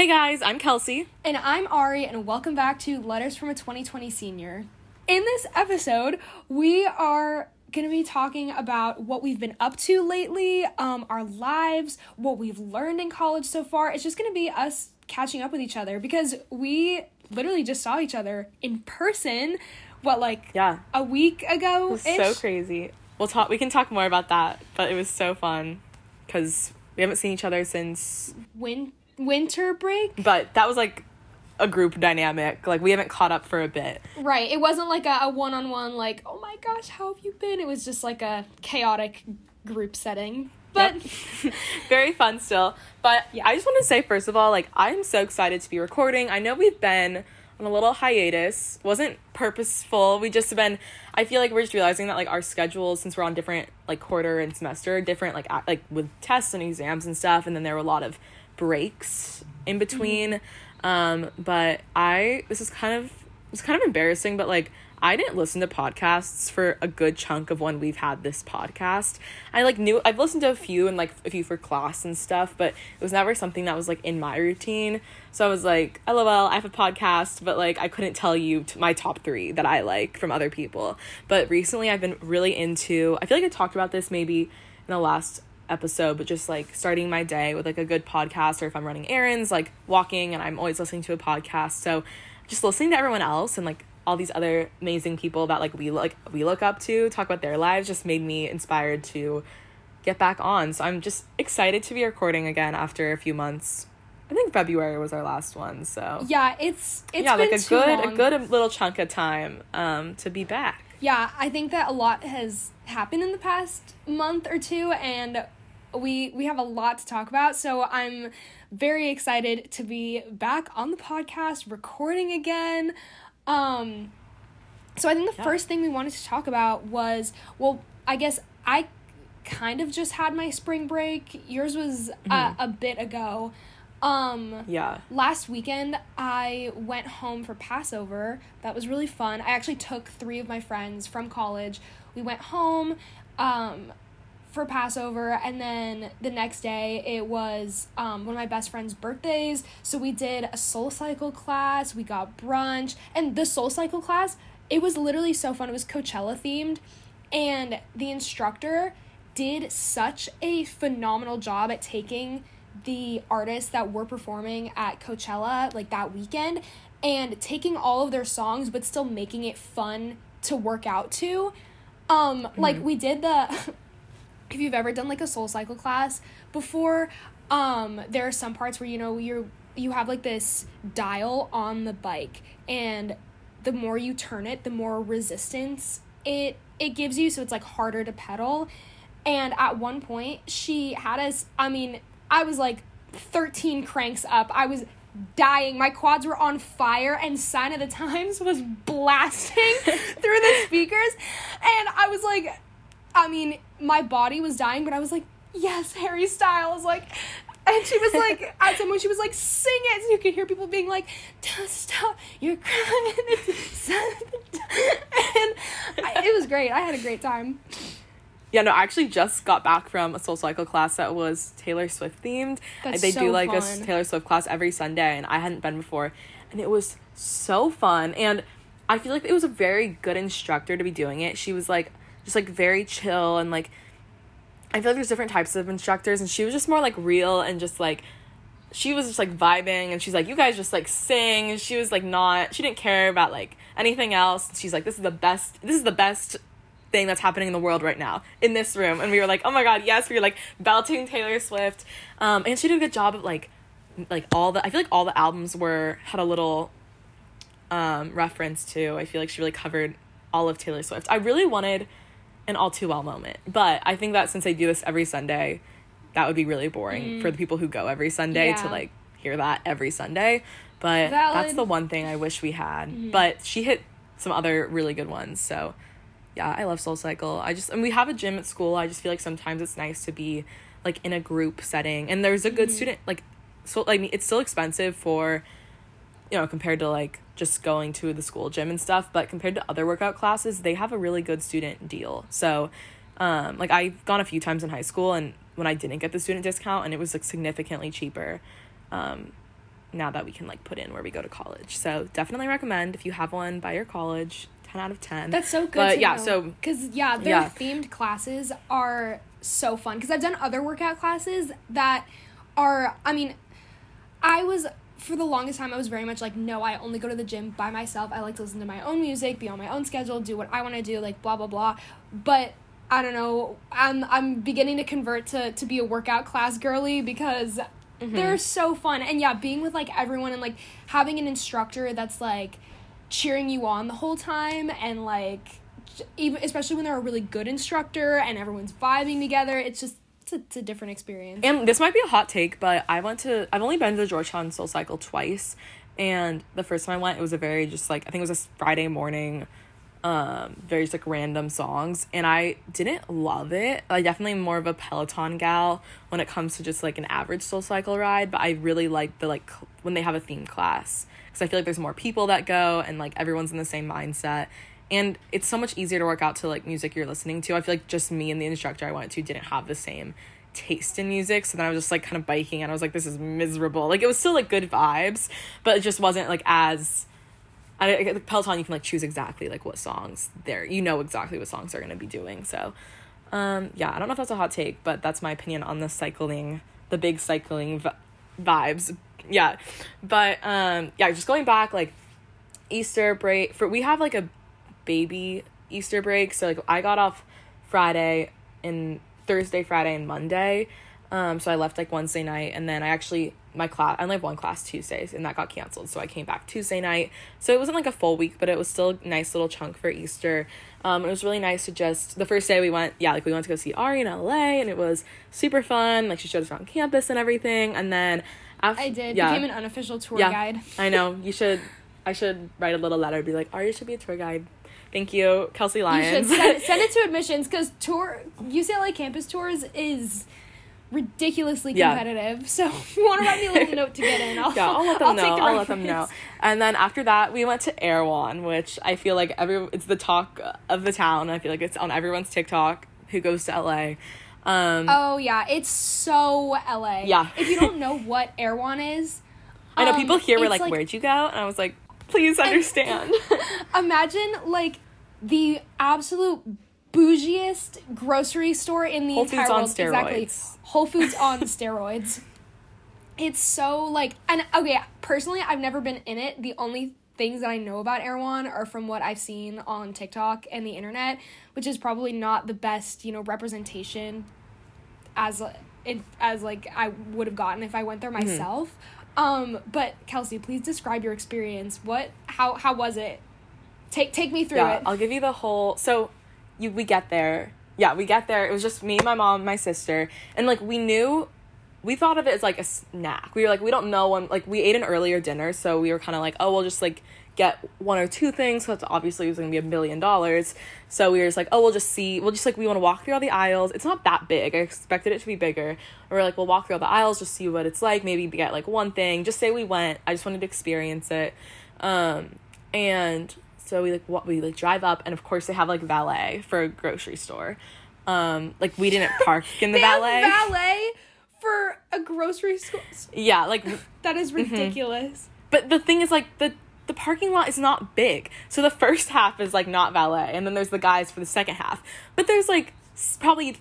Hey guys, I'm Kelsey. And I'm Ari, and welcome back to Letters from a 2020 Senior. In this episode, we are going to be talking about what we've been up to lately, our lives, what we've learned in college so far. It's just going to be us catching up with each other because we literally just saw each other in person, a week ago? It was so crazy. We can talk more about that, but it was so fun because we haven't seen each other since winter break, but that was like a group dynamic. Like, we haven't caught up for a bit, right? It wasn't like a one-on-one, like, oh my gosh, how have you been? It was just like a chaotic group setting, but yep. Very fun still. But yeah, I just want to say, first of all, like, I'm so excited to be recording. I know we've been on a little hiatus. Wasn't purposeful. We just been, I feel like we're just realizing that, like, our schedules, since we're on different, like, quarter and semester, different, like, with tests and exams and stuff, and then there were a lot of breaks in between. Mm-hmm. But it's kind of embarrassing, but like, I didn't listen to podcasts for a good chunk of when we've had this podcast. I've listened to a few for class and stuff, but it was never something that was like in my routine. So I was like, LOL, I have a podcast, but like, I couldn't tell you my top three that I like from other people. But recently I've been really into, I feel like I talked about this maybe in the last episode, but just like starting my day with like a good podcast, or if I'm running errands, like walking, and I'm always listening to a podcast. So just listening to everyone else and like all these other amazing people that like we look up to, talk about their lives, just made me inspired to get back on. So I'm just excited to be recording again after a few months. I think February was our last one, so yeah, it's been a good little chunk of time to be back. Yeah, I think that a lot has happened in the past month or two, and we have a lot to talk about, so I'm very excited to be back on the podcast, recording again. So I think the first thing we wanted to talk about was, well, I guess I kind of just had my spring break. Yours was a bit ago. Last weekend I went home for Passover. That was really fun. I actually took three of my friends from college. We went home, for Passover, and then the next day it was one of my best friend's birthdays, so we did a SoulCycle class, we got brunch, and the SoulCycle class, it was literally so fun. It was Coachella themed, and the instructor did such a phenomenal job at taking the artists that were performing at Coachella, like, that weekend, and taking all of their songs but still making it fun to work out to. Like, we did the... If you've ever done, like, a SoulCycle class before, there are some parts where, you know, you have, like, this dial on the bike, and the more you turn it, the more resistance it gives you, so it's, like, harder to pedal. And at one point, she had us, I mean, I was, like, 13 cranks up. I was dying. My quads were on fire, and Sign of the Times was blasting through the speakers, and I was, like... I mean, my body was dying, but I was like, yes, Harry Styles, like, and she was like, at some point she was like, sing it, so you could hear people being like, don't stop, you're crying, it was great. I had a great time. Yeah, no, I actually just got back from a SoulCycle class that was Taylor Swift themed. They do a Taylor Swift class every Sunday, and I hadn't been before, and it was so fun, and I feel like it was a very good instructor to be doing it. She was like, just, like, very chill, and, like, I feel like there's different types of instructors, and she was just more, like, real, and just, like, she was just, like, vibing, and she's, like, you guys just, like, sing, and she was, like, not, she didn't care about, like, anything else, she's, like, this is the best thing that's happening in the world right now, in this room, and we were, like, oh my god, yes, we were, like, belting Taylor Swift, and she did a good job of, like, all the albums had a little, reference to, I feel like she really covered all of Taylor Swift. I really wanted an All Too Well moment, but I think that since they do this every Sunday, that would be really boring for the people who go every Sunday to like hear that every Sunday, but that's the one thing I wish we had. But she hit some other really good ones, so yeah, I love SoulCycle. And we have a gym at school. I just feel like sometimes it's nice to be like in a group setting, and there's a good student, like, so like it's still expensive for, you know, compared to like just going to the school gym and stuff, but compared to other workout classes, they have a really good student deal. So, like, I've gone a few times in high school, and when I didn't get the student discount, and it was like significantly cheaper, now that we can like put in where we go to college. So definitely recommend if you have one by your college, 10 out of 10. That's so good. But to yeah, know. So because yeah, their themed classes are so fun. Because I've done other workout classes that are, I mean, I was, for the longest time, I was very much like, no, I only go to the gym by myself. I like to listen to my own music, be on my own schedule, do what I want to do, like blah, blah, blah. But I don't know, I'm beginning to convert to be a workout class girly because they're so fun. And yeah, being with like everyone and like having an instructor that's like cheering you on the whole time and like, even especially when they're a really good instructor and everyone's vibing together, it's just, it's a different experience. And this might be a hot take, but I've only been to Georgetown SoulCycle twice, and the first time I went, it was a very just like, I think it was a Friday morning, very just like random songs, and I didn't love it. I definitely am more of a Peloton gal when it comes to just like an average SoulCycle ride, but I really like the like when they have a theme class, because I feel like there's more people that go and like everyone's in the same mindset. And it's so much easier to work out to, like, music you're listening to. I feel like just me and the instructor I went to didn't have the same taste in music. So then I was just, like, kind of biking, and I was like, this is miserable. Like, it was still, like, good vibes, but it just wasn't, like, as... Like, Peloton, you can, like, choose exactly, like, what songs they're... You know exactly what songs they're going to be doing. So, yeah, I don't know if that's a hot take, but that's my opinion on the cycling, the big cycling vibes. Yeah. But, yeah, just going back, like, Easter break... We have, like, a... baby Easter break, so like I got off Friday and Monday, so I left like Wednesday night, and then I only have one class Tuesdays, and that got canceled, so I came back Tuesday night. So it wasn't like a full week, but it was still a nice little chunk for Easter. It was really nice to just, the first day we went to go see Ari in LA, and it was super fun, like she showed us around campus and everything, and then after, became an unofficial tour guide. I know, I should write a little letter, be like, Ari should be a tour guide. Thank you, Kelsey Lyons. You should send it to admissions, because UCLA campus tours is ridiculously competitive. So if you want to write me a little note to get in, I'll let them know. I'll let them know. And then after that, we went to Erewhon, which I feel like it's the talk of the town. I feel like it's on everyone's TikTok who goes to LA. Oh yeah, it's so LA. Yeah. If you don't know what Erewhon is, I know people here were like, "Where'd you go?" And I was like, please understand. Imagine, like, the absolute bougiest grocery store in the entire world. Whole Foods on steroids. Exactly. Whole Foods on steroids. It's so, like... And, okay, personally, I've never been in it. The only things that I know about Erewhon are from what I've seen on TikTok and the internet, which is probably not the best, you know, representation as like, I would have gotten if I went there myself. Mm-hmm. But Kelsey, please describe your experience. How was it? Take me through it. I'll give you the whole, we get there. Yeah, we get there. It was just me, my mom, my sister. And like, we thought of it as like a snack. We were like, we don't know when, like we ate an earlier dinner. So we were kind of like, oh, we'll just like get one or two things. So that's obviously it was going to be $1 million. So we were just like, oh, we want to walk through all the aisles. It's not that big. I expected it to be bigger. We're like, we'll walk through all the aisles, just see what it's like. Maybe get like one thing. Just say we went. I just wanted to experience it. And so we drive up, and of course they have like valet for a grocery store. Like we didn't park in the valet. Valet for a grocery store. Yeah, like that is ridiculous. Mm-hmm. But the thing is, like the parking lot is not big. So the first half is like not valet, and then there's the guys for the second half. But there's like probably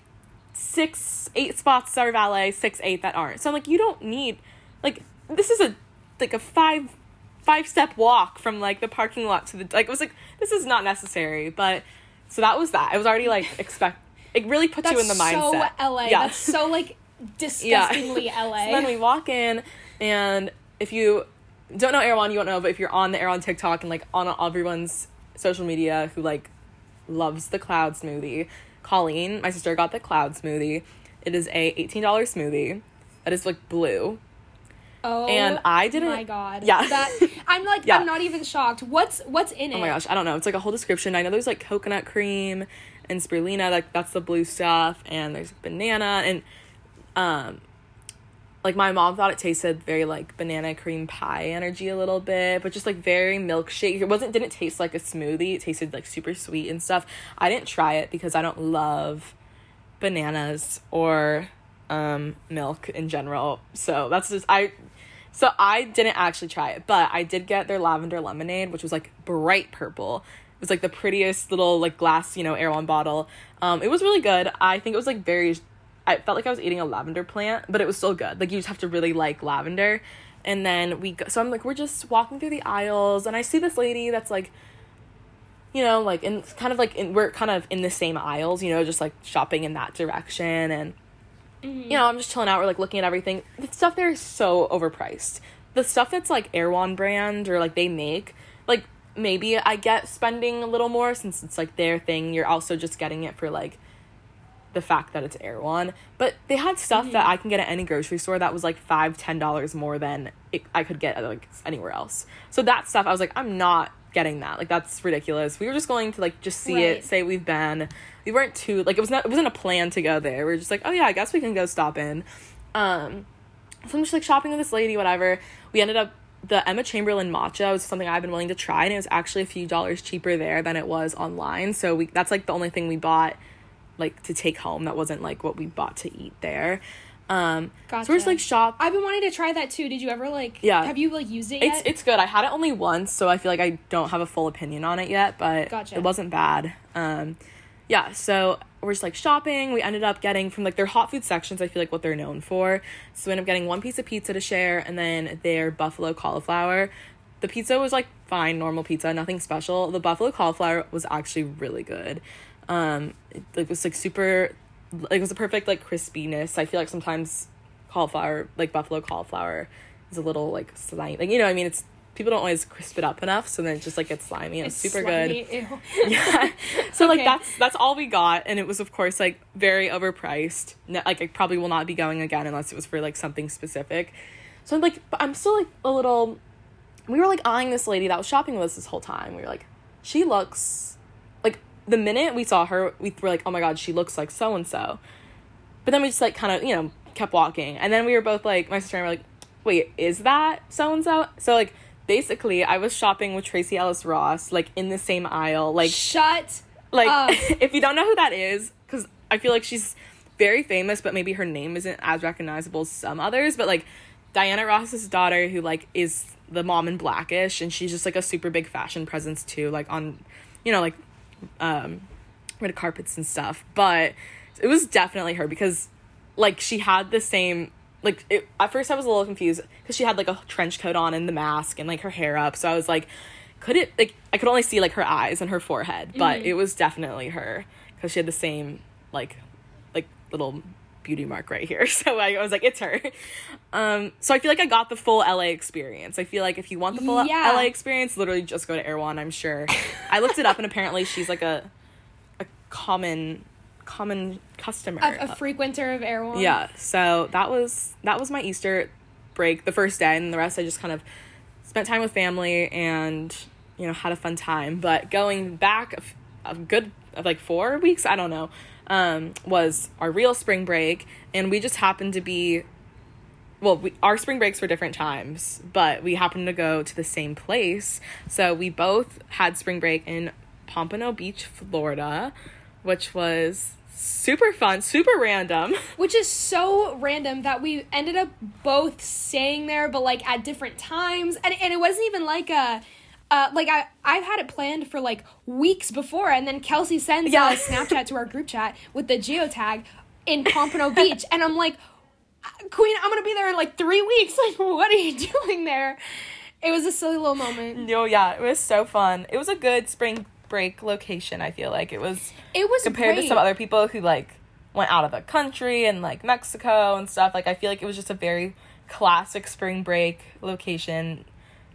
6-8 spots that are valet, 6-8 that aren't. So I'm like, you don't need, like, this is a 5-step walk from like the parking lot to the, like, it was like, this is not necessary. But so that was that. It was already like it really puts you in the mindset. So LA. Yeah. That's so like disgustingly LA. So then we walk in, and if you don't know Erewhon, you won't know, but if you're on the Erewhon TikTok and like on everyone's social media who like loves the cloud smoothie, Colleen, my sister, got the cloud smoothie. It is a $18 smoothie that is like blue. Oh, and I didn't. My God. Yeah. I'm like, yeah. I'm not even shocked. What's in it? Oh my gosh, I don't know. It's like a whole description. I know there's like coconut cream and spirulina, like that's the blue stuff, and there's banana, and like my mom thought it tasted very like banana cream pie energy a little bit, but just like very milkshake. It didn't taste like a smoothie. It tasted like super sweet and stuff. I didn't try it because I don't love bananas or milk in general. So that's just So I didn't actually try it, but I did get their lavender lemonade, which was like bright purple. It was like the prettiest little like glass, you know, Erewhon bottle. It was really good. I think it was like very, I felt like I was eating a lavender plant, but it was still good. Like you just have to really like lavender. And then we go, so I'm like, we're just walking through the aisles and I see this lady that's like, you know, like, and kind of like, in, we're kind of in the same aisles, you know, just like shopping in that direction. And, you know, I'm just chilling out. We're like looking at everything. The stuff there is so overpriced. The stuff that's like Erewhon brand or like they make, like maybe I get spending a little more since it's like their thing. You're also just getting it for like the fact that it's Erewhon. But they had stuff that I can get at any grocery store that was like $5-$10 more than I could get at like anywhere else. So that stuff, I was like, I'm not getting that, like that's ridiculous. We were just going to like just see it, say we've been, we weren't too like, it wasn't a plan to go there. We were just like, oh yeah, I guess we can go stop in. So I'm just like shopping with this lady, whatever. We ended up, the Emma Chamberlain matcha was something I've been willing to try, and it was actually a few dollars cheaper there than it was online. So we, that's like the only thing we bought like to take home that wasn't like what we bought to eat there. So we're just like shop. I've been wanting to try that too. Did you ever like, have you like used it yet? It's good. I had it only once, so I feel like I don't have a full opinion on it yet, but it wasn't bad. So we're just like shopping. We ended up getting from like their hot food sections, I feel like what they're known for. So we ended up getting one piece of pizza to share and then their buffalo cauliflower. The pizza was like fine, normal pizza, nothing special. The buffalo cauliflower was actually really good. It was like super, like it was the perfect like crispiness. I feel like sometimes cauliflower, like buffalo cauliflower, is a little like slimy, like, you know what I mean? It's, people don't always crisp it up enough, so then it just like gets slimy and it's super slimy. Good. Ew. Yeah. So like that's all we got, and it was of course like very overpriced. No, like I probably will not be going again unless it was for like something specific. So I'm like, but I'm still like a little, we were like eyeing this lady that was shopping with us this whole time. We were like, she looks, the minute we saw her, we were like, oh my god, she looks like so-and-so. But then we just like kind of, you know, kept walking. And then we were both like, my sister and I were like, wait, is that so-and-so? So like basically I was shopping with Tracy Ellis Ross, like in the same aisle. Like shut up. If you don't know who that is, because I feel like she's very famous, but maybe her name isn't as recognizable as some others, but like Diana Ross's daughter, who like is the mom in Blackish, and she's just like a super big fashion presence too, like on, you know, like red carpets and stuff. But it was definitely her, because like she had the same like, it, at first I was a little confused because she had like a trench coat on and the mask and like her hair up, so I was like, could it, like I could only see like her eyes and her forehead, but it was definitely her because she had the same like little beauty mark right here. So I was like, it's her. So I feel like I got the full LA experience. I feel like if you want the full LA experience, literally just go to Erewhon, I'm sure. I looked it up, and apparently she's like a common customer, a frequenter of Erewhon. Yeah, so that was my Easter break, the first day, and the rest I just kind of spent time with family and, you know, had a fun time. But going back a good like 4 weeks, I don't know, was our real spring break, and we just happened to be, well, our spring breaks were different times, but we happened to go to the same place. So we both had spring break in Pompano Beach, Florida, which was super fun, super random. Which is so random that we ended up both staying there, but like at different times, and it wasn't even like a... I've had it planned for, like, weeks before, and then Kelsey sends a Snapchat to our group chat with the geotag in Pompano Beach, and I'm like, Queen, I'm gonna be there in, like, 3 weeks. Like, what are you doing there? It was a silly little moment. No, yeah, it was so fun. It was a good spring break location, I feel like. It was compared great. To some other people who, like, went out of the country and, like, Mexico and stuff. Like, I feel like it was just a very classic spring break location.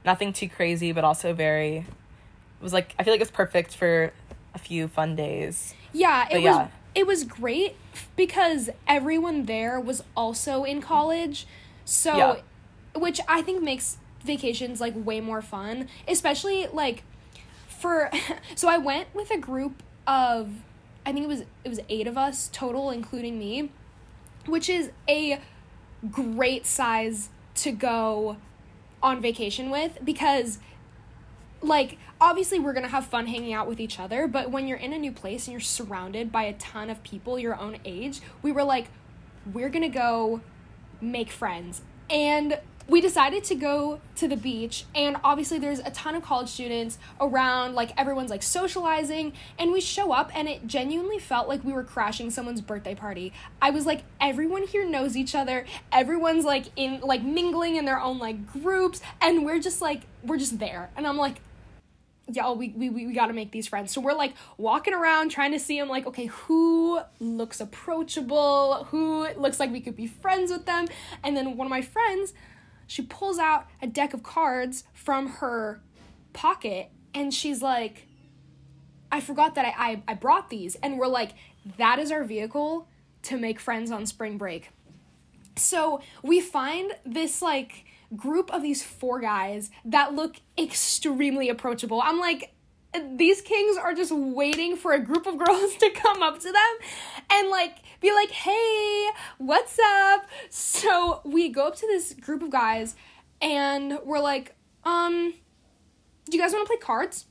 Nothing too crazy, but also very, it was like, I feel like it was perfect for a few fun days. It was great because everyone there was also in college, so, which I think makes vacations, like, way more fun, especially, like, for, so I went with a group of, I think it was 8 of us total, including me, which is a great size to go on vacation with, because, like, obviously we're gonna have fun hanging out with each other, but when you're in a new place and you're surrounded by a ton of people your own age, we were like, we're gonna go make friends and we decided to go to the beach, and obviously there's a ton of college students around, like everyone's like socializing, and we show up and it genuinely felt like we were crashing someone's birthday party. I was like, everyone here knows each other, everyone's like in like mingling in their own like groups, and we're just there, and I'm like, y'all, we gotta make these friends. So we're like walking around trying to see them, like, okay, who looks approachable, who looks like we could be friends with them. And then one of my friends, she pulls out a deck of cards from her pocket, and she's like, I forgot that I brought these. And we're like, that is our vehicle to make friends on spring break. So we find this like group of these four guys that look extremely approachable. I'm like, these kings are just waiting for a group of girls to come up to them and like be like, hey, what's up? So we go up to this group of guys and we're like, do you guys want to play cards?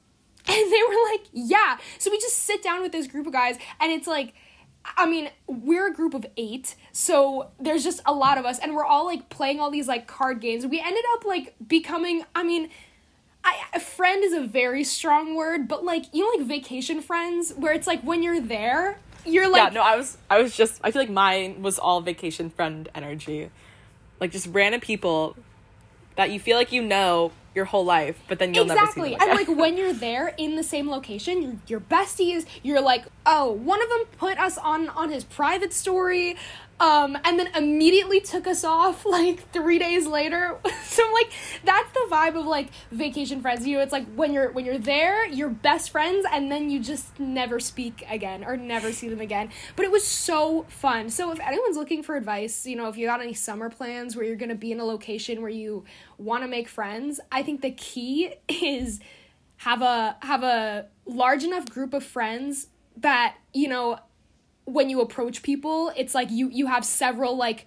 And they were like, yeah. So we just sit down with this group of guys, and it's like, I mean, we're a group of 8, so there's just a lot of us, and we're all like playing all these like card games. We ended up like becoming, a friend is a very strong word, but like, you know, like vacation friends, where it's like when you're there, you're like, yeah, no, I was just, I feel like mine was all vacation friend energy, like just random people that you feel like you know your whole life, but then you'll never see them again. And like when you're there in the same location, your besties, you're like, oh, one of them put us on his private story, and then immediately took us off like 3 days later. So like that's the vibe of like vacation friends. You know, it's like when you're there, you're best friends, and then you just never speak again or never see them again. But it was so fun. So if anyone's looking for advice, you know, if you got any summer plans where you're gonna be in a location where you want to make friends, I think the key is have a large enough group of friends that, you know, when you approach people, it's like you have several like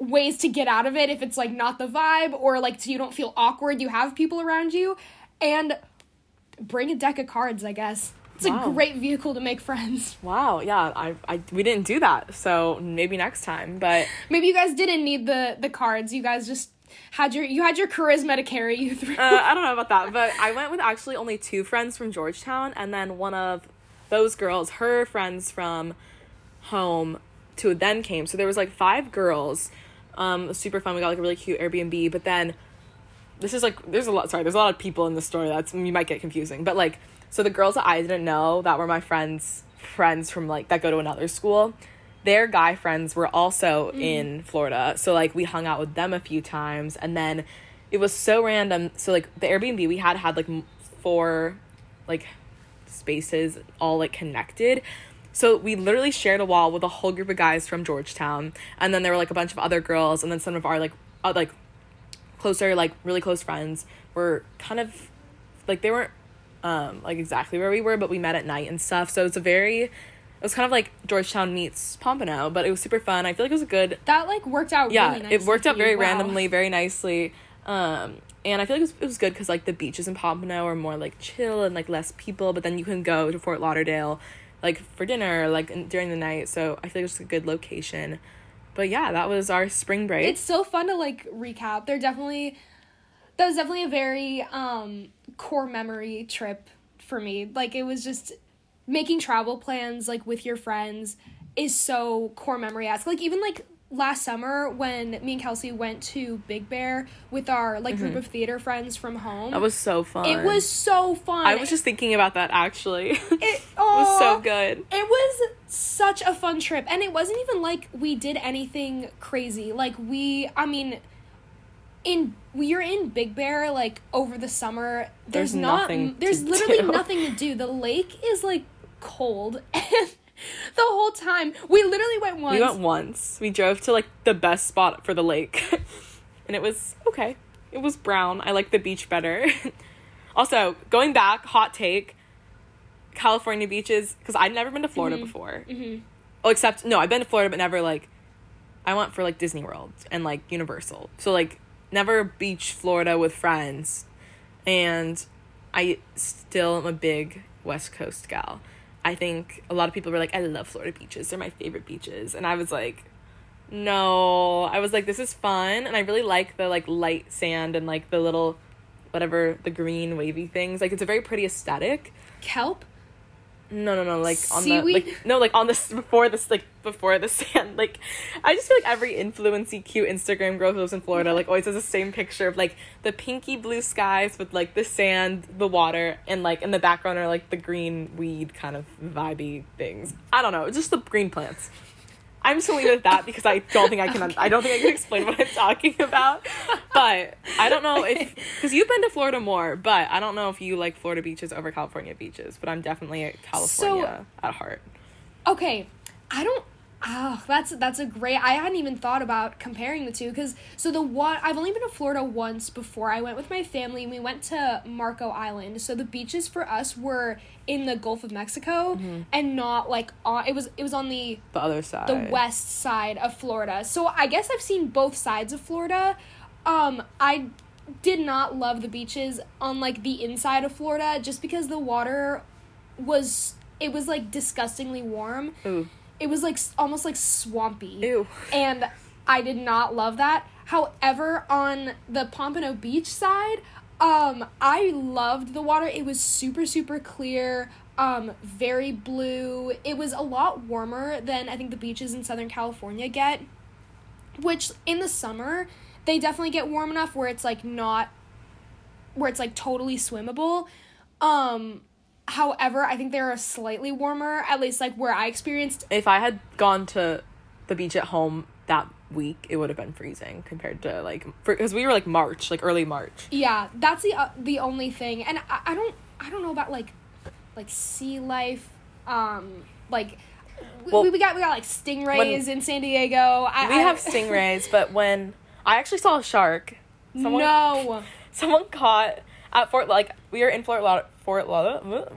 ways to get out of it if it's like not the vibe, or like so you don't feel awkward, you have people around you, and bring a deck of cards, I guess. It's wow. A great vehicle to make friends. Wow, yeah, we didn't do that, so maybe next time, but... Maybe you guys didn't need the cards, you guys just had your charisma to carry you through. I don't know about that, but I went with actually only 2 friends from Georgetown, and then one of those girls, her friends from home, 2 of them came. So there was like 5 girls. It was super fun. We got like a really cute Airbnb. But then this is like, there's a lot of people in the story. You might get confusing. But like, so the girls that I didn't know that were my friends from like that go to another school, their guy friends were also in Florida. So like we hung out with them a few times. And then it was so random. So like the Airbnb we had like 4 like spaces all like connected, so we literally shared a wall with a whole group of guys from Georgetown, and then there were like a bunch of other girls, and then some of our like closer, like really close friends were kind of like, they weren't like exactly where we were, but we met at night and stuff. So it was kind of like Georgetown meets Pompano, but it was super fun. I feel like it was a good that like worked out, yeah, really it worked out very randomly, very nicely. And I feel like it was good because, like, the beaches in Pompano are more, like, chill and, like, less people. But then you can go to Fort Lauderdale, like, for dinner, like, during the night. So I feel like it's a good location. But, yeah, that was our spring break. It's so fun to, like, recap. That was definitely a very core memory trip for me. Like, it was just making travel plans, like, with your friends is so core memory-esque. Like, even, like... Last summer when me and Kelsey went to Big Bear with our like group of theater friends from home. That was so fun. It was so fun. I was just thinking about that actually. It was so good. It was such a fun trip, and it wasn't even like we did anything crazy. Like we're in Big Bear like over the summer. There's literally nothing to do. The lake is like cold and the whole time we literally went once. We drove to like the best spot for the lake, and it was okay. It was brown. I like the beach better. Also, going back, hot take: California beaches, because I'd never been to Florida before. Mm-hmm. Oh, except no, I've been to Florida, but never like I went for like Disney World and like Universal. So like never beach Florida with friends, and I still am a big West Coast gal. I think a lot of people were like, I love Florida beaches. They're my favorite beaches. And I was like, No, I was like, this is fun, and I really like the, like, light sand and, like, the little, whatever, the green wavy things. Like, it's a very pretty aesthetic. Kelp? No, like, seaweed? On the, like, no, like, on this, before the sand, like, I just feel like every influency cute Instagram girl who lives in Florida, like, always has the same picture of, like, the pinky blue skies with, like, the sand, the water, and, like, in the background are, like, the green weed kind of vibey things. I don't know, just the green plants. I'm just going to leave it at that because I don't think I can. Okay. I don't think I can explain what I'm talking about. But I don't know if, because you've been to Florida more, but I don't know if you like Florida beaches over California beaches. But I'm definitely a California at heart. Okay, I don't. Oh, that's a great. I hadn't even thought about comparing the two because I've only been to Florida once before. I went with my family and we went to Marco Island. So the beaches for us were in the Gulf of Mexico and not like on. It was on the other side, the west side of Florida. So I guess I've seen both sides of Florida. I did not love the beaches on like the inside of Florida just because the water was like disgustingly warm. Ooh. It was, like, almost, like, swampy. Ew. And I did not love that. However, on the Pompano Beach side, I loved the water. It was super, super clear, very blue. It was a lot warmer than, I think, the beaches in Southern California get, which, in the summer, they definitely get warm enough where it's, like, not, where it's, like, totally swimmable. However, I think they are slightly warmer, at least, like, where I experienced. If I had gone to the beach at home that week, it would have been freezing compared to, like, because we were, like, March, like, early March. Yeah, that's the only thing. And I don't know about, like, sea life, like, well, we got, like, stingrays in San Diego. We have stingrays, but when I actually saw a shark. Someone caught at we were in Fort Lauderdale that night,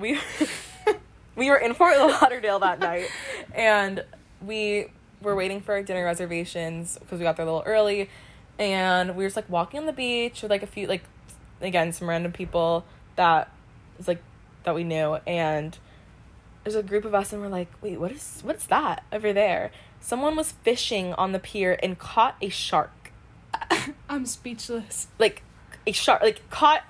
and we were waiting for our dinner reservations because we got there a little early, and we were just, like, walking on the beach with, like, a few, like, again, some random people that was, like, that we knew, and there's a group of us, and we're like, wait, what's that over there? Someone was fishing on the pier and caught a shark. I'm speechless. Like, a shark, like, caught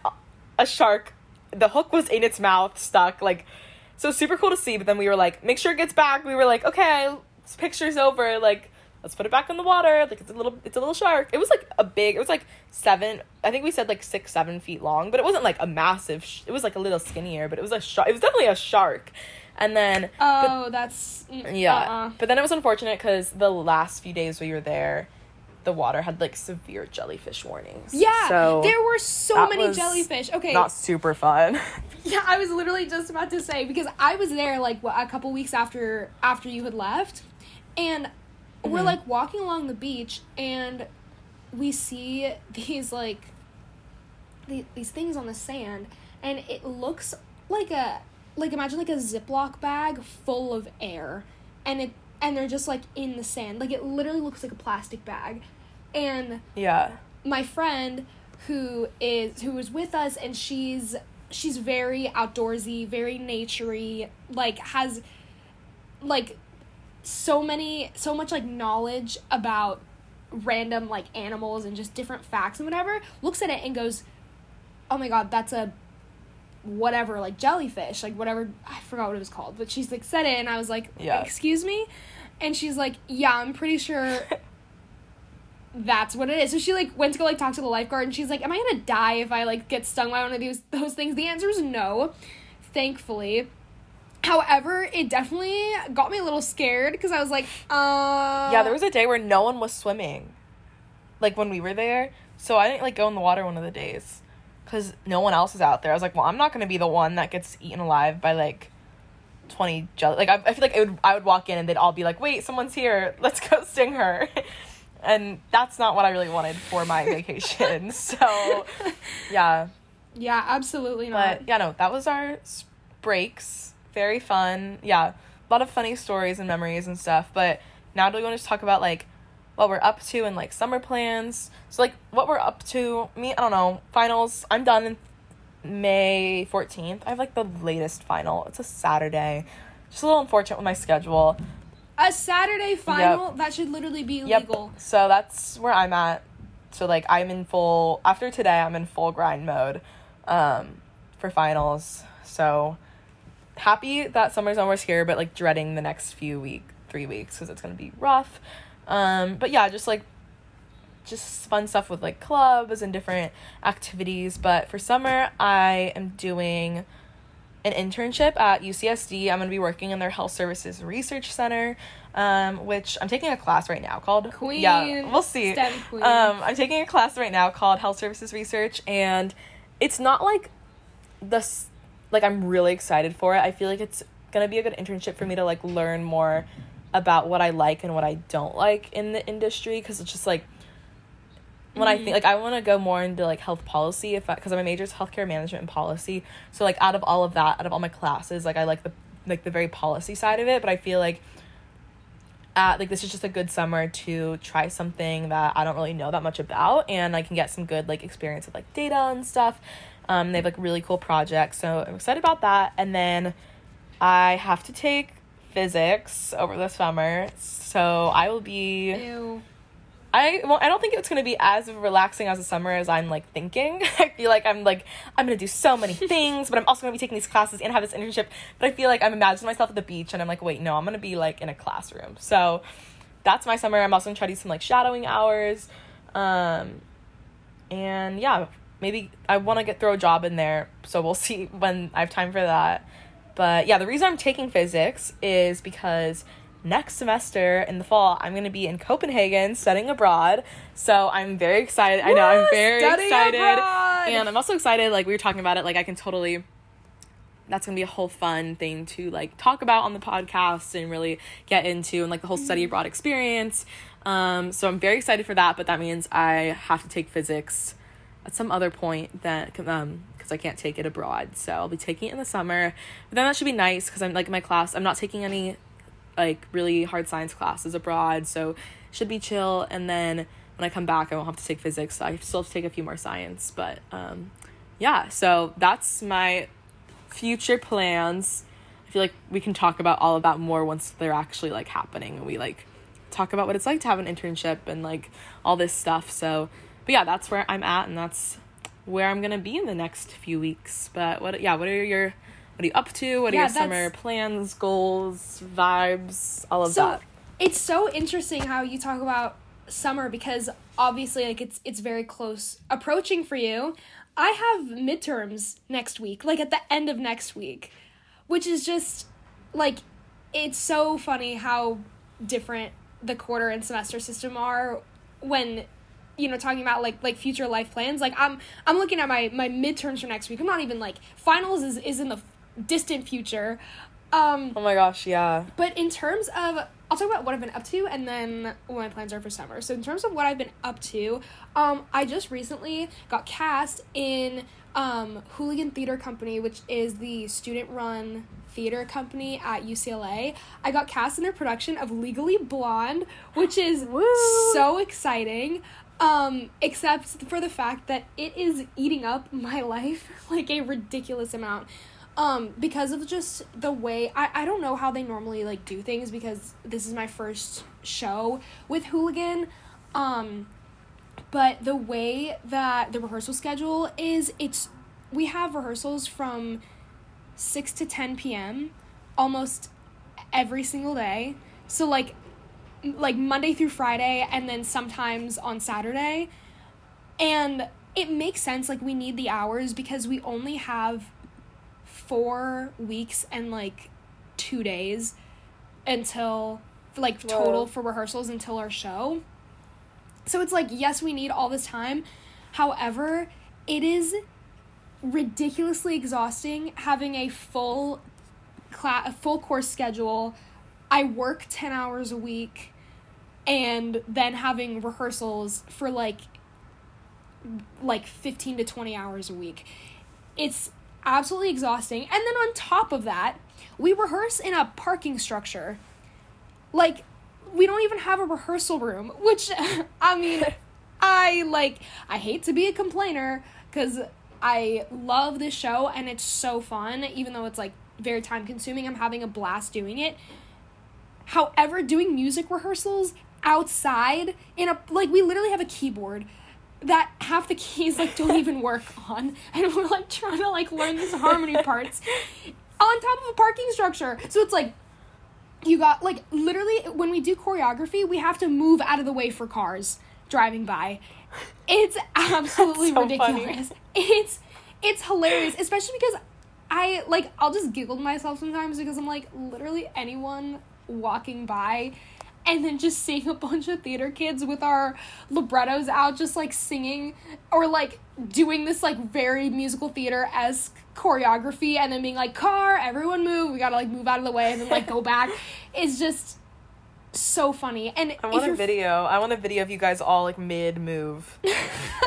a shark. The hook was in its mouth, stuck, like, so super cool to see, but then we were like, make sure it gets back. We were like, okay, this picture's over, like, let's put it back in the water, like, it's a little shark. It was, like, it was, like, 6-7 feet long, but it wasn't, like, a massive, it was, like, a little skinnier, but it was a shark, it was definitely a shark, and then, but then it was unfortunate, because the last few days we were there, the water had, like, severe jellyfish warnings. Yeah, so there were so many jellyfish. Okay. Not super fun. Yeah, I was literally just about to say, because I was there, like, a couple weeks after you had left, and we're, like, walking along the beach, and we see these, like, these things on the sand, and it looks like a, like, imagine, like, a Ziploc bag full of air, and they're just, like, in the sand. Like, it literally looks like a plastic bag. And yeah, my friend who was with us, and she's very outdoorsy, very naturey, like, has, like, so much, like, knowledge about random, like, animals and just different facts and whatever, looks at it and goes, oh my god, that's a whatever, like, jellyfish, like, whatever, I forgot what it was called, but she's, like, said it, and I was like, yeah. Excuse me? And she's like, yeah, I'm pretty sure that's what it is. So she, like, went to go, like, talk to the lifeguard, and she's like, am I gonna die if I, like, get stung by one of those things? The answer is no, thankfully. However, it definitely got me a little scared, because I was like, yeah, there was a day where no one was swimming, like, when we were there, so I didn't, like, go in the water one of the days, because no one else is out there. I was like, well, I'm not going to be the one that gets eaten alive by, like, 20 jelly. Like, I feel like I would walk in and they'd all be like, wait, someone's here. Let's go sting her. And that's not what I really wanted for my vacation. So, yeah. Yeah, absolutely not. But, yeah, no, that was our breaks. Very fun. Yeah, a lot of funny stories and memories and stuff. But now do we want to just talk about, like, what we're up to and, like, summer plans. So, like, what we're up to, I don't know, finals, I'm done in May 14th. I have, like, the latest final. It's a Saturday. Just a little unfortunate with my schedule. A Saturday final, yep. That should literally be illegal. Yep. So that's where I'm at. So, like, after today, I'm in full grind mode for finals. So, happy that summer's almost here, but, like, dreading the next 3 weeks, because it's going to be rough. But, yeah, just fun stuff with, like, clubs and different activities. But for summer, I am doing an internship at UCSD. I'm going to be working in their Health Services Research Center, which I'm taking a class right now called... Queen. Yeah, we'll see. STEM Queens. I'm taking a class right now called Health Services Research, and it's not, like, this... Like, I'm really excited for it. I feel like it's going to be a good internship for me to, like, learn more about what I like and what I don't like in the industry, because it's just, like... When I think, like, I want to go more into, like, health policy, because my major is healthcare management and policy. So, like, out of all of that, out of all my classes, like, I like the very policy side of it. But I feel like this is just a good summer to try something that I don't really know that much about, and I can get some good, like, experience with, like, data and stuff. They have, like, really cool projects, so I'm excited about that. And then I have to take physics over the summer, so I will be... Ew. I don't think it's going to be as relaxing as the summer as I'm, like, thinking. I feel like I'm going to do so many things, but I'm also going to be taking these classes and have this internship. But I feel like I'm imagining myself at the beach, and I'm like, wait, no, I'm going to be, like, in a classroom. So that's my summer. I'm also going to try to do some, like, shadowing hours. And, yeah, maybe I want to throw a job in there, so we'll see when I have time for that. But, yeah, the reason I'm taking physics is because... next semester in the fall, I'm going to be in Copenhagen studying abroad. So I'm very excited. Woo! I know, I'm very excited. Abroad! And I'm also excited, like, we were talking about it, like, I can totally, that's going to be a whole fun thing to, like, talk about on the podcast and really get into, and, like, the whole study abroad experience. So I'm very excited for that, but that means I have to take physics at some other point that, because I can't take it abroad. So I'll be taking it in the summer. But then that should be nice, because I'm, like, in my class, I'm not taking any, like, really hard science classes abroad, so should be chill. And then when I come back, I won't have to take physics, so I still have to take a few more science. But yeah, so that's my future plans. I feel like we can talk about all about more once they're actually, like, happening, and we, like, talk about what it's like to have an internship and, like, all this stuff. So, but yeah, that's where I'm at, and that's where I'm gonna be in the next few weeks. But what are you up to? What are your summer plans, goals, vibes, all of that? It's so interesting how you talk about summer, because obviously, like, it's very close approaching for you. I have midterms next week, like, at the end of next week, which is just, like, it's so funny how different the quarter and semester system are when, you know, talking about, like, future life plans. Like, I'm looking at my midterms for next week. I'm not even, like, finals is in the distant future. Oh my gosh, yeah. But in terms of, I'll talk about what I've been up to and then what my plans are for summer. So in terms of what I've been up to, I just recently got cast in Hooligan Theater Company, which is the student-run theater company at UCLA. I got cast in their production of Legally Blonde, which is so exciting. Except for the fact that it is eating up my life, like, a ridiculous amount. Because of just the way, I don't know how they normally, like, do things, because this is my first show with Hooligan, but the way that the rehearsal schedule is, we have rehearsals from 6 to 10 p.m. almost every single day, so, like, Monday through Friday, and then sometimes on Saturday, and it makes sense, like, we need the hours, because we only have 4 weeks and, like, 2 days until, like, total for rehearsals until our show. So it's like, yes, we need all this time. However, it is ridiculously exhausting having a full course schedule. I work 10 hours a week, and then having rehearsals for, like 15 to 20 hours a week. It's absolutely exhausting. And then on top of that, we rehearse in a parking structure. Like, we don't even have a rehearsal room, which, I mean, I hate to be a complainer, because I love this show, and it's so fun, even though it's, like, very time consuming. I'm having a blast doing it. However, doing music rehearsals outside in a, like, we literally have a keyboard that half the keys, like, don't even work on, and we're, like, trying to, like, learn these harmony parts on top of a parking structure. So it's, like, you got, like, literally, when we do choreography, we have to move out of the way for cars driving by. It's absolutely so ridiculous. Funny. It's hilarious, especially because I, like, I'll just giggle to myself sometimes because I'm, like, literally anyone walking by, and then just seeing a bunch of theater kids with our librettos out just, like, singing or, like, doing this, like, very musical theater-esque choreography, and then being like, car, everyone move, we gotta, like, move out of the way, and then, like, go back, is just so funny. And I want a video of you guys all, like, mid-move, and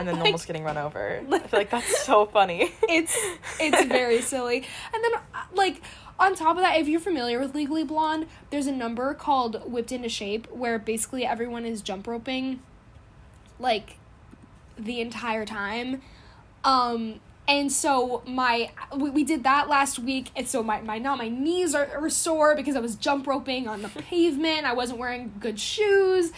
then like, almost getting run over. I feel like that's so funny. It's very silly. And then, like, on top of that, if you're familiar with Legally Blonde, there's a number called Whipped Into Shape where basically everyone is jump roping, like, the entire time. And so we did that last week, and so my knees are sore because I was jump roping on the pavement. I wasn't wearing good shoes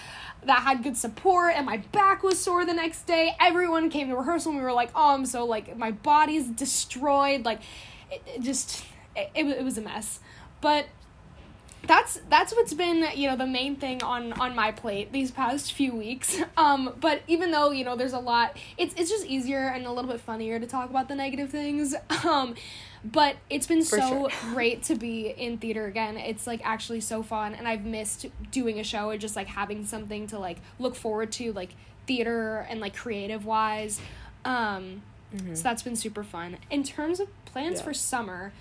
that had good support, and my back was sore the next day. Everyone came to rehearsal, and we were like, oh, I'm so, like, my body's destroyed. Like, it was a mess. But that's what's been, you know, the main thing on my plate these past few weeks. But even though, you know, there's a lot, it's just easier and a little bit funnier to talk about the negative things. But it's been great to be in theater again. It's, like, actually so fun, and I've missed doing a show and just, like, having something to, like, look forward to, like, theater and, like, creative wise. So that's been super fun. In terms of plans for summer,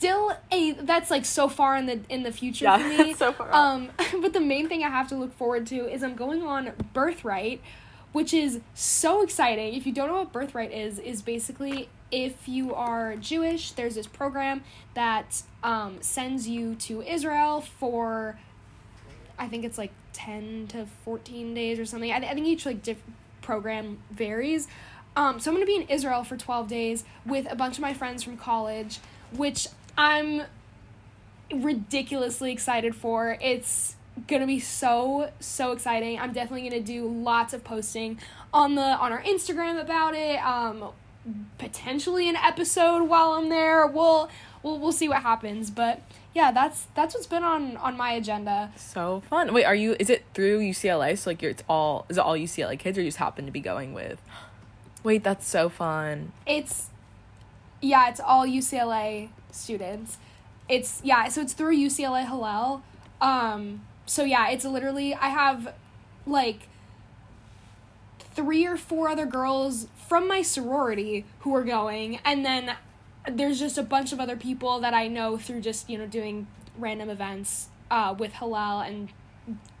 that's, like, so far in the future for me. So far but the main thing I have to look forward to is I'm going on Birthright, which is so exciting. If you don't know what Birthright is basically, if you are Jewish, there's this program that sends you to Israel for, I think it's, like, 10 to 14 days or something. I think each, like, program varies. So I'm going to be in Israel for 12 days with a bunch of my friends from college, which I'm ridiculously excited for. It's gonna be so exciting. I'm definitely gonna do lots of posting on our Instagram about it. Potentially an episode while I'm there. We'll see what happens. But yeah, that's what's been on my agenda. So fun. Wait, is it through UCLA? So, like, is it all UCLA kids, or you just happen to be going with? Wait, that's so fun. It's all UCLA students. So it's through UCLA Hillel. So, yeah, it's literally, I have, like, 3 or 4 other girls from my sorority who are going, and then there's just a bunch of other people that I know through just, you know, doing random events with Hillel and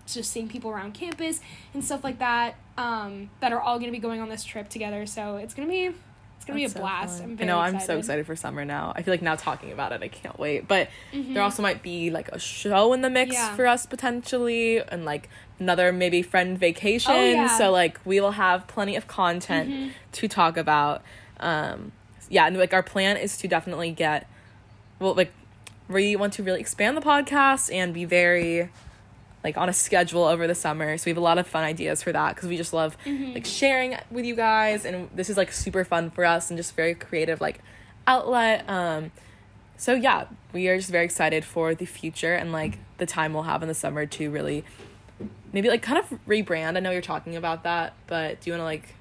just seeing people around campus and stuff like that, that are all going to be going on this trip together, so it's going to be... That's be a blast. I know, I'm so excited for summer now. I feel like now talking about it, I can't wait. But there also might be, like, a show in the mix for us potentially, and, like, another maybe friend vacation. Oh, yeah. So, like, we will have plenty of content to talk about. And, like, our plan is to definitely we want to really expand the podcast and be very, like, on a schedule over the summer. So we have a lot of fun ideas for that, because we just love like, sharing with you guys, and this is, like, super fun for us and just very creative, like, outlet. So yeah, we are just very excited for the future and, like, the time we'll have in the summer to really maybe, like, kind of rebrand. I know you're talking about that, but do you want to, like,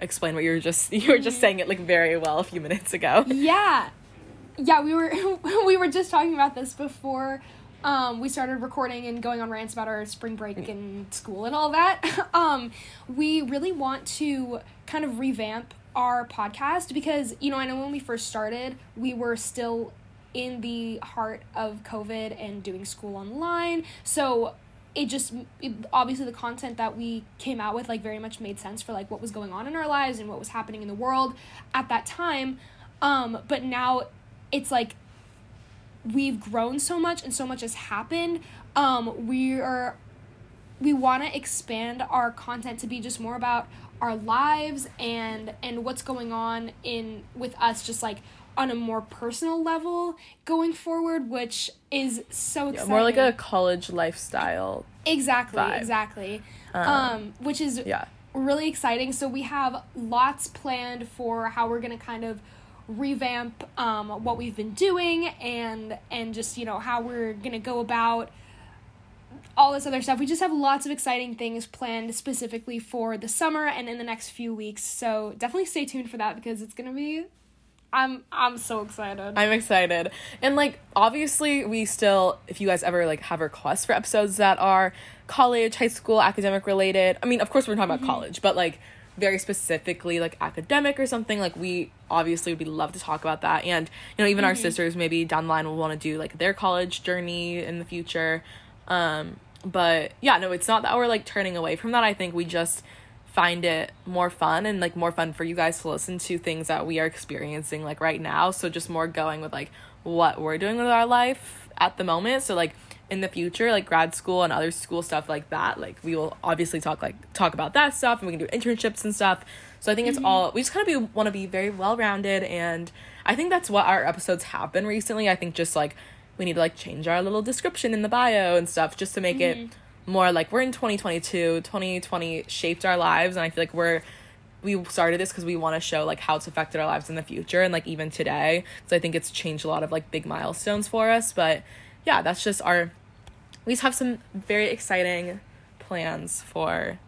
explain what you were just saying it, like, very well a few minutes ago? Yeah, we were just talking about this before we started recording and going on rants about our spring break and school and all that. We really want to kind of revamp our podcast because, you know, I know when we first started, we were still in the heart of COVID and doing school online. So obviously the content that we came out with, like, very much made sense for, like, what was going on in our lives and what was happening in the world at that time. But now it's, like, we've grown so much and so much has happened. We want to expand our content to be just more about our lives and what's going on with us, just, like, on a more personal level going forward, which is so exciting. Yeah, more like a college lifestyle. Exactly, vibe. Exactly. Which is really exciting. So we have lots planned for how we're going to kind of revamp what we've been doing and just, you know, how we're going to go about all this other stuff. We just have lots of exciting things planned specifically for the summer and in the next few weeks. So definitely stay tuned for that because it's going to be... I'm so excited. I'm excited. And, like, obviously we still, if you guys ever, like, have requests for episodes that are college, high school, academic related. I mean, of course we're talking about college, but, like, very specifically, like, academic or something. Like, we obviously would love to talk about that. And, you know, even our sisters maybe down the line will want to do, like, their college journey in the future. But, yeah, no, it's not that we're, like, turning away from that. I think we just... find it more fun and, like, more fun for you guys to listen to things that we are experiencing, like, right now. So just more going with, like, what we're doing with our life at the moment. So, like, in the future, like, grad school and other school stuff like that, like, we will obviously talk about that stuff, and we can do internships and stuff. So I think it's all, we just kind of want to be very well-rounded, and I think that's what our episodes have been recently. I think just, like, we need to, like, change our little description in the bio and stuff just to make it more like we're in 2022. 2020 shaped our lives, and I feel like we started this because we want to show, like, how it's affected our lives in the future, and, like, even today, because I think it's changed a lot of, like, big milestones for us. But yeah, that's just we just have some very exciting plans for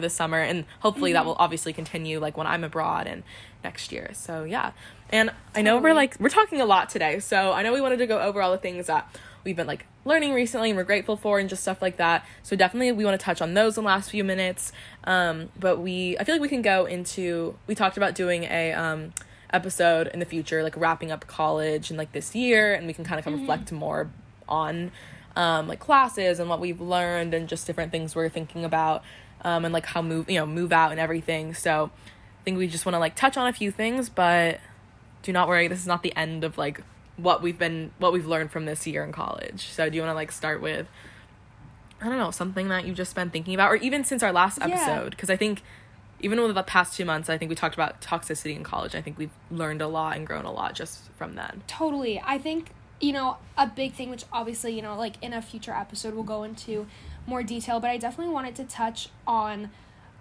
the summer, and hopefully that will obviously continue, like, when I'm abroad and next year. So yeah, and I know we're talking a lot today, so I know we wanted to go over all the things that we've been, like, learning recently and we're grateful for and just stuff like that. So definitely we want to touch on those in the last few minutes. But I feel like we can go into, we talked about doing a episode in the future, like, wrapping up college and, like, this year, and we can kind of reflect more on like, classes and what we've learned and just different things we're thinking about, and, like, how move out and everything. So I think we just want to, like, touch on a few things, but do not worry, this is not the end of, like, what we've learned from this year in college. So do you want to, like, start with, I don't know, something that you've just been thinking about, or even since our last episode? Because I think even over the past 2 months, I think we talked about toxicity in college. I think we've learned a lot and grown a lot just from then. Totally. I think, you know, a big thing, which obviously, you know, like, in a future episode we'll go into more detail, but I definitely wanted to touch on,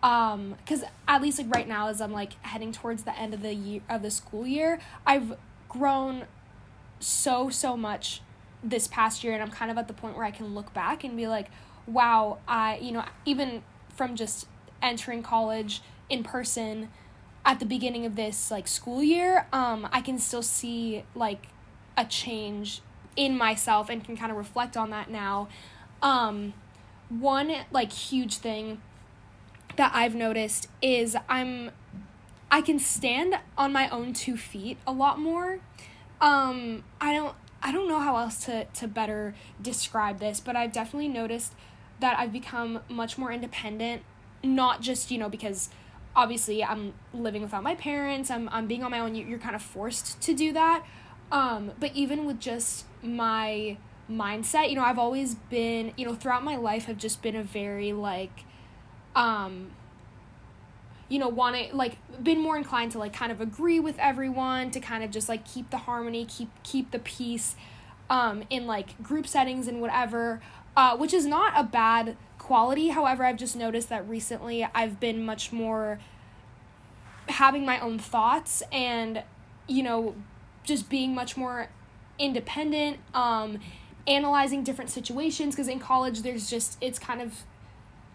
because at least, like, right now as I'm, like, heading towards the end of the year, of the school year, I've grown so much this past year, and I'm kind of at the point where I can look back and be like, wow, you know, even from just entering college in person at the beginning of this, like, school year, I can still see, like, a change in myself and can kind of reflect on that now. One, like, huge thing that I've noticed is I can stand on my own 2 feet a lot more. I don't know how else to better describe this, but I've definitely noticed that I've become much more independent, not just, you know, because obviously I'm living without my parents, I'm being on my own, you're kind of forced to do that, but even with just my mindset, you know, I've always been, you know, throughout my life have just been a very, like, you know, been more inclined to, like, kind of agree with everyone, to kind of just, like, keep the harmony, keep the peace, in, like, group settings and whatever, which is not a bad quality. However, I've just noticed that recently I've been much more having my own thoughts and, you know, just being much more independent, analyzing different situations, because in college there's just, it's kind of,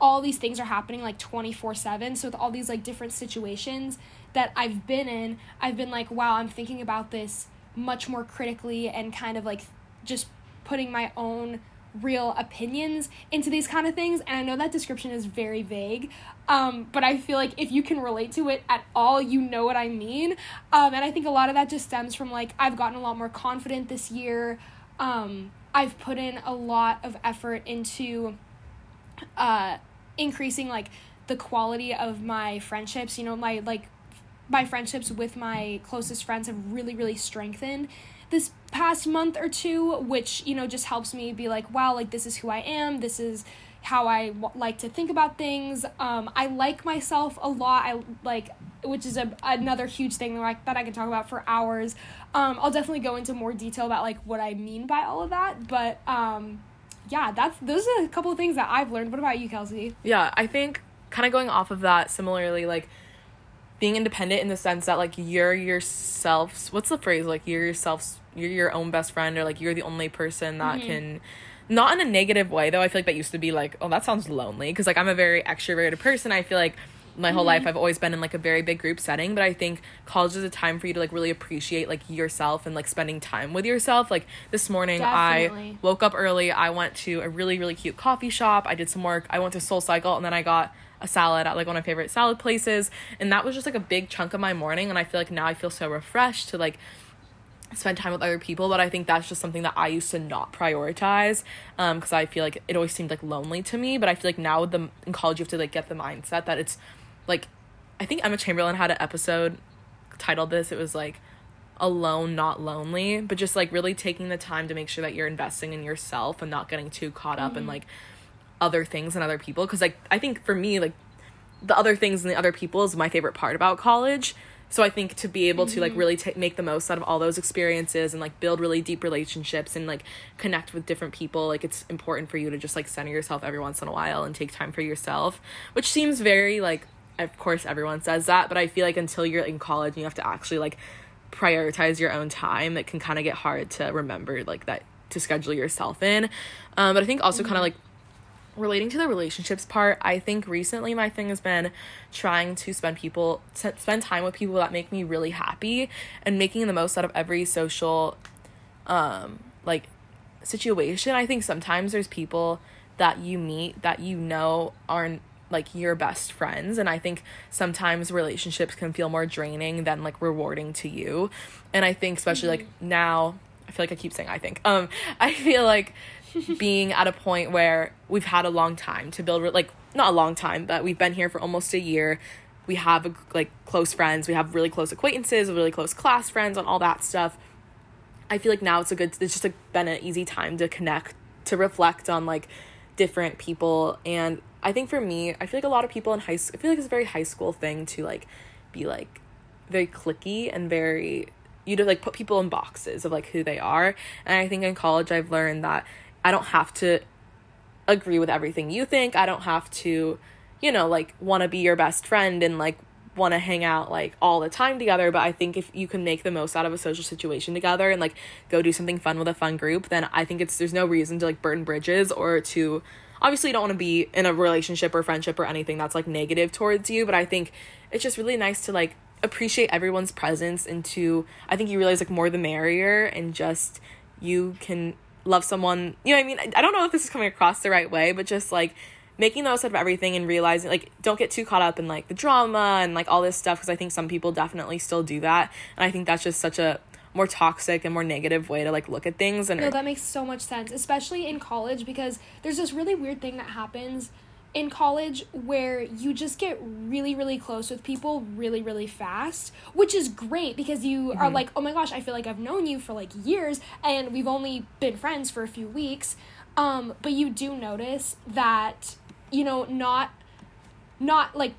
all these things are happening, like, 24/7. So with all these, like, different situations that I've been in, I've been like, wow, I'm thinking about this much more critically and kind of, like, just putting my own real opinions into these kind of things. And I know that description is very vague, but I feel like if you can relate to it at all, you know what I mean. And I think a lot of that just stems from, like, I've gotten a lot more confident this year. I've put in a lot of effort into increasing, like, the quality of my friendships. You know, my friendships with my closest friends have really, really strengthened this past month or two, which, you know, just helps me be like, wow, like, this is who I am, this is, how I like to think about things. I like myself a lot. Which is another huge thing that I can talk about for hours. I'll definitely go into more detail about what I mean by all of that. But yeah, those are a couple of things that I've learned. What about you, Kelsey? Yeah, I think kind of going off of that similarly, being independent in the sense that you're yourself. What's the phrase? You're your own best friend, or you're the only person that mm-hmm. can. Not in a negative way though. I feel like that used to be oh, that sounds lonely, because I'm a very extroverted person. I feel like my whole life I've always been in a very big group setting, but I think college is a time for you to really appreciate yourself and spending time with yourself. This morning Definitely. I woke up early. I went to a really, really cute coffee shop. I did some work. I went to SoulCycle, and then I got a salad at one of my favorite salad places, and that was just a big chunk of my morning. And I feel now I feel so refreshed to spend time with other people, but I think that's just something that I used to not prioritize, because I feel it always seemed lonely to me. But I feel now with in college you have to get the mindset that it's I think Emma Chamberlain had an episode titled this, it was alone not lonely, but just really taking the time to make sure that you're investing in yourself and not getting too caught up in other things and other people, because I think for me the other things and the other people is my favorite part about college. So I think to be able to really make the most out of all those experiences and build really deep relationships and connect with different people, it's important for you to just center yourself every once in a while and take time for yourself, which seems very of course everyone says that, but I feel until you're in college and you have to actually prioritize your own time, it can kind of get hard to remember that to schedule yourself in. But I think also kind of relating to the relationships part, I think recently my thing has been trying to spend time with people that make me really happy, and making the most out of every social situation. I think sometimes there's people that you meet that aren't your best friends, and I think sometimes relationships can feel more draining than rewarding to you. And I think especially now I feel I keep saying I think I feel being at a point where we've had a long time to build not a long time, but we've been here for almost a year. We have close friends, we have really close acquaintances, really close class friends, and all that stuff. I feel now it's just been an easy time to connect, to reflect on different people. And I think for me, I feel a lot of people in high school, I feel it's a very high school thing to be very cliquey and very, you'd put people in boxes of who they are. And I think in college I've learned that I don't have to agree with everything you think. I don't have to, want to be your best friend and, want to hang out, all the time together. But I think if you can make the most out of a social situation together and, go do something fun with a fun group, then I think there's no reason to, burn bridges or to... Obviously, you don't want to be in a relationship or friendship or anything that's, negative towards you. But I think it's just really nice to, appreciate everyone's presence and to... I think you realize, more the merrier, and just you can... love someone, you know what I mean? I don't know if this is coming across the right way, but just making the most out of everything and realizing don't get too caught up in the drama and all this stuff, because I think some people definitely still do that, and I think that's just such a more toxic and more negative way to look at things. And no, that makes so much sense, especially in college, because there's this really weird thing that happens in college where you just get really, really close with people really, really fast, which is great, because you are oh my gosh, I feel I've known you for years and we've only been friends for a few weeks. But you do notice that, not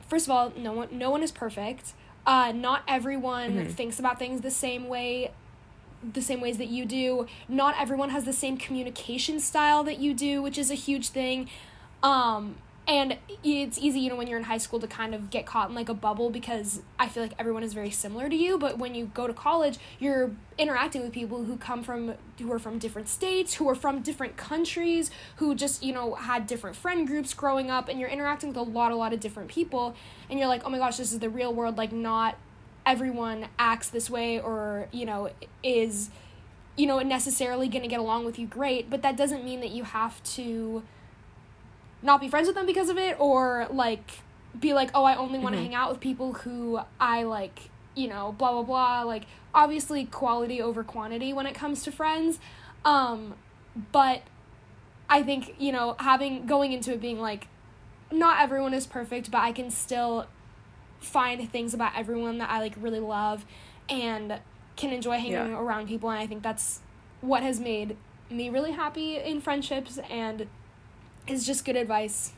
first of all, no one is perfect. Not everyone thinks about things the same ways that you do. Not everyone has the same communication style that you do, which is a huge thing. And it's easy, when you're in high school to kind of get caught in a bubble, because I feel everyone is very similar to you. But when you go to college, you're interacting with people who are from different states, who are from different countries, who just, had different friend groups growing up, and you're interacting with a lot of different people, and you're oh my gosh, this is the real world. Not everyone acts this way, or, is, necessarily going to get along with you great, but that doesn't mean that you have to not be friends with them because of it, or be oh, I only want to hang out with people who I blah blah blah. Obviously quality over quantity when it comes to friends, but I think going into it being not everyone is perfect, but I can still find things about everyone that I really love and can enjoy hanging around people. And I think that's what has made me really happy in friendships, and is just good advice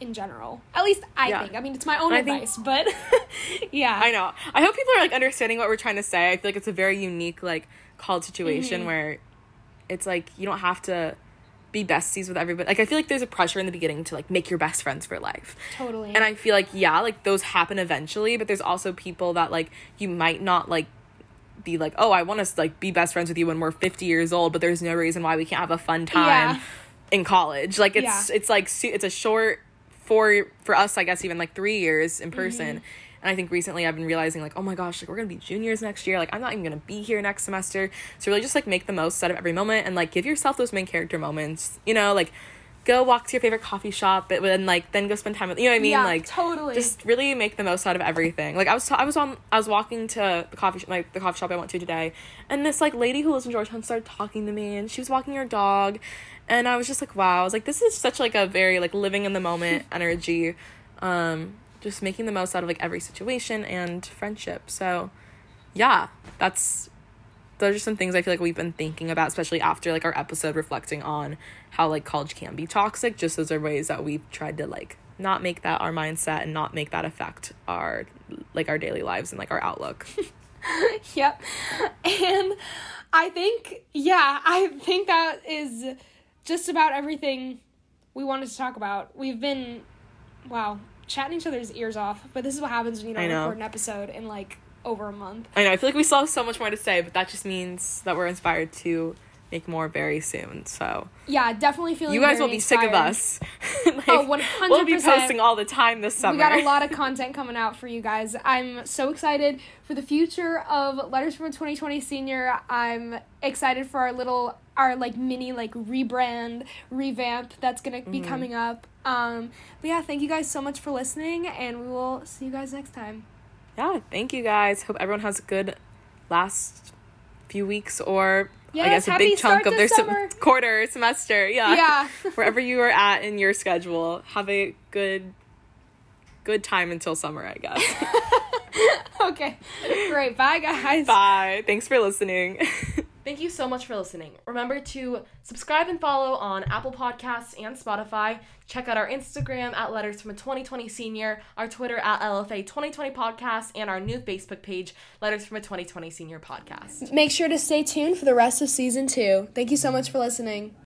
in general. At least I think. I mean, it's my own advice, but yeah. I know. I hope people are, like, understanding what we're trying to say. I feel like it's a very unique, like, college situation where it's, like, you don't have to be besties with everybody. Like, I feel like there's a pressure in the beginning to, like, make your best friends for life. Totally. And I feel like, yeah, like, those happen eventually, but there's also people that, like, you might not, like, be like, oh, I want to, like, be best friends with you when we're 50 years old, but there's no reason why we can't have a fun time in college. Like, it's like, it's a short... For us, I guess, even, like, 3 years in person. And I think recently I've been realizing, like, oh, my gosh, like, we're going to be juniors next year. Like, I'm not even going to be here next semester. So really just, like, make the most out of every moment and, like, give yourself those main character moments. You know, like, go walk to your favorite coffee shop and, like, then go spend time with, you know what I mean? Yeah, like, totally. Just really make the most out of everything. Like, I was walking to the coffee shop I went to today, and this, like, lady who lives in Georgetown started talking to me, and she was walking her dog. And I was just like, wow. I was like, this is such, like, a very, like, living in the moment energy. Just making the most out of, like, every situation and friendship. So, yeah, those are some things I feel like we've been thinking about, especially after, like, our episode reflecting on how, like, college can be toxic. Just those are ways that we've tried to, like, not make that our mindset and not make that affect our, like, our daily lives and, like, our outlook. Yep. And I think that is... just about everything we wanted to talk about. We've been, chatting each other's ears off. But this is what happens when you don't record an episode in, like, over a month. I know. I feel like we still have so much more to say, but that just means that we're inspired to make more very soon. So yeah, definitely feeling you guys will be inspired. Sick of us. Like, oh, 100%. We'll be posting all the time this summer. We got a lot of content coming out for you guys. I'm so excited for the future of Letters from a 2020 Senior. I'm excited for our mini rebrand, revamp that's going to be coming up. But yeah, thank you guys so much for listening, and we will see you guys next time. Yeah, thank you guys. Hope everyone has a good last few weeks or... Yes, I guess a big chunk of their semester. Yeah. Wherever you are at in your schedule, have a good time until summer, I guess. Okay. Great. Bye, guys. Bye. Thanks for listening. Thank you so much for listening. Remember to subscribe and follow on Apple Podcasts and Spotify. Check out our Instagram at Letters from a 2020 Senior, our Twitter at LFA 2020 Podcast, and our new Facebook page, Letters from a 2020 Senior Podcast. Make sure to stay tuned for the rest of Season 2. Thank you so much for listening.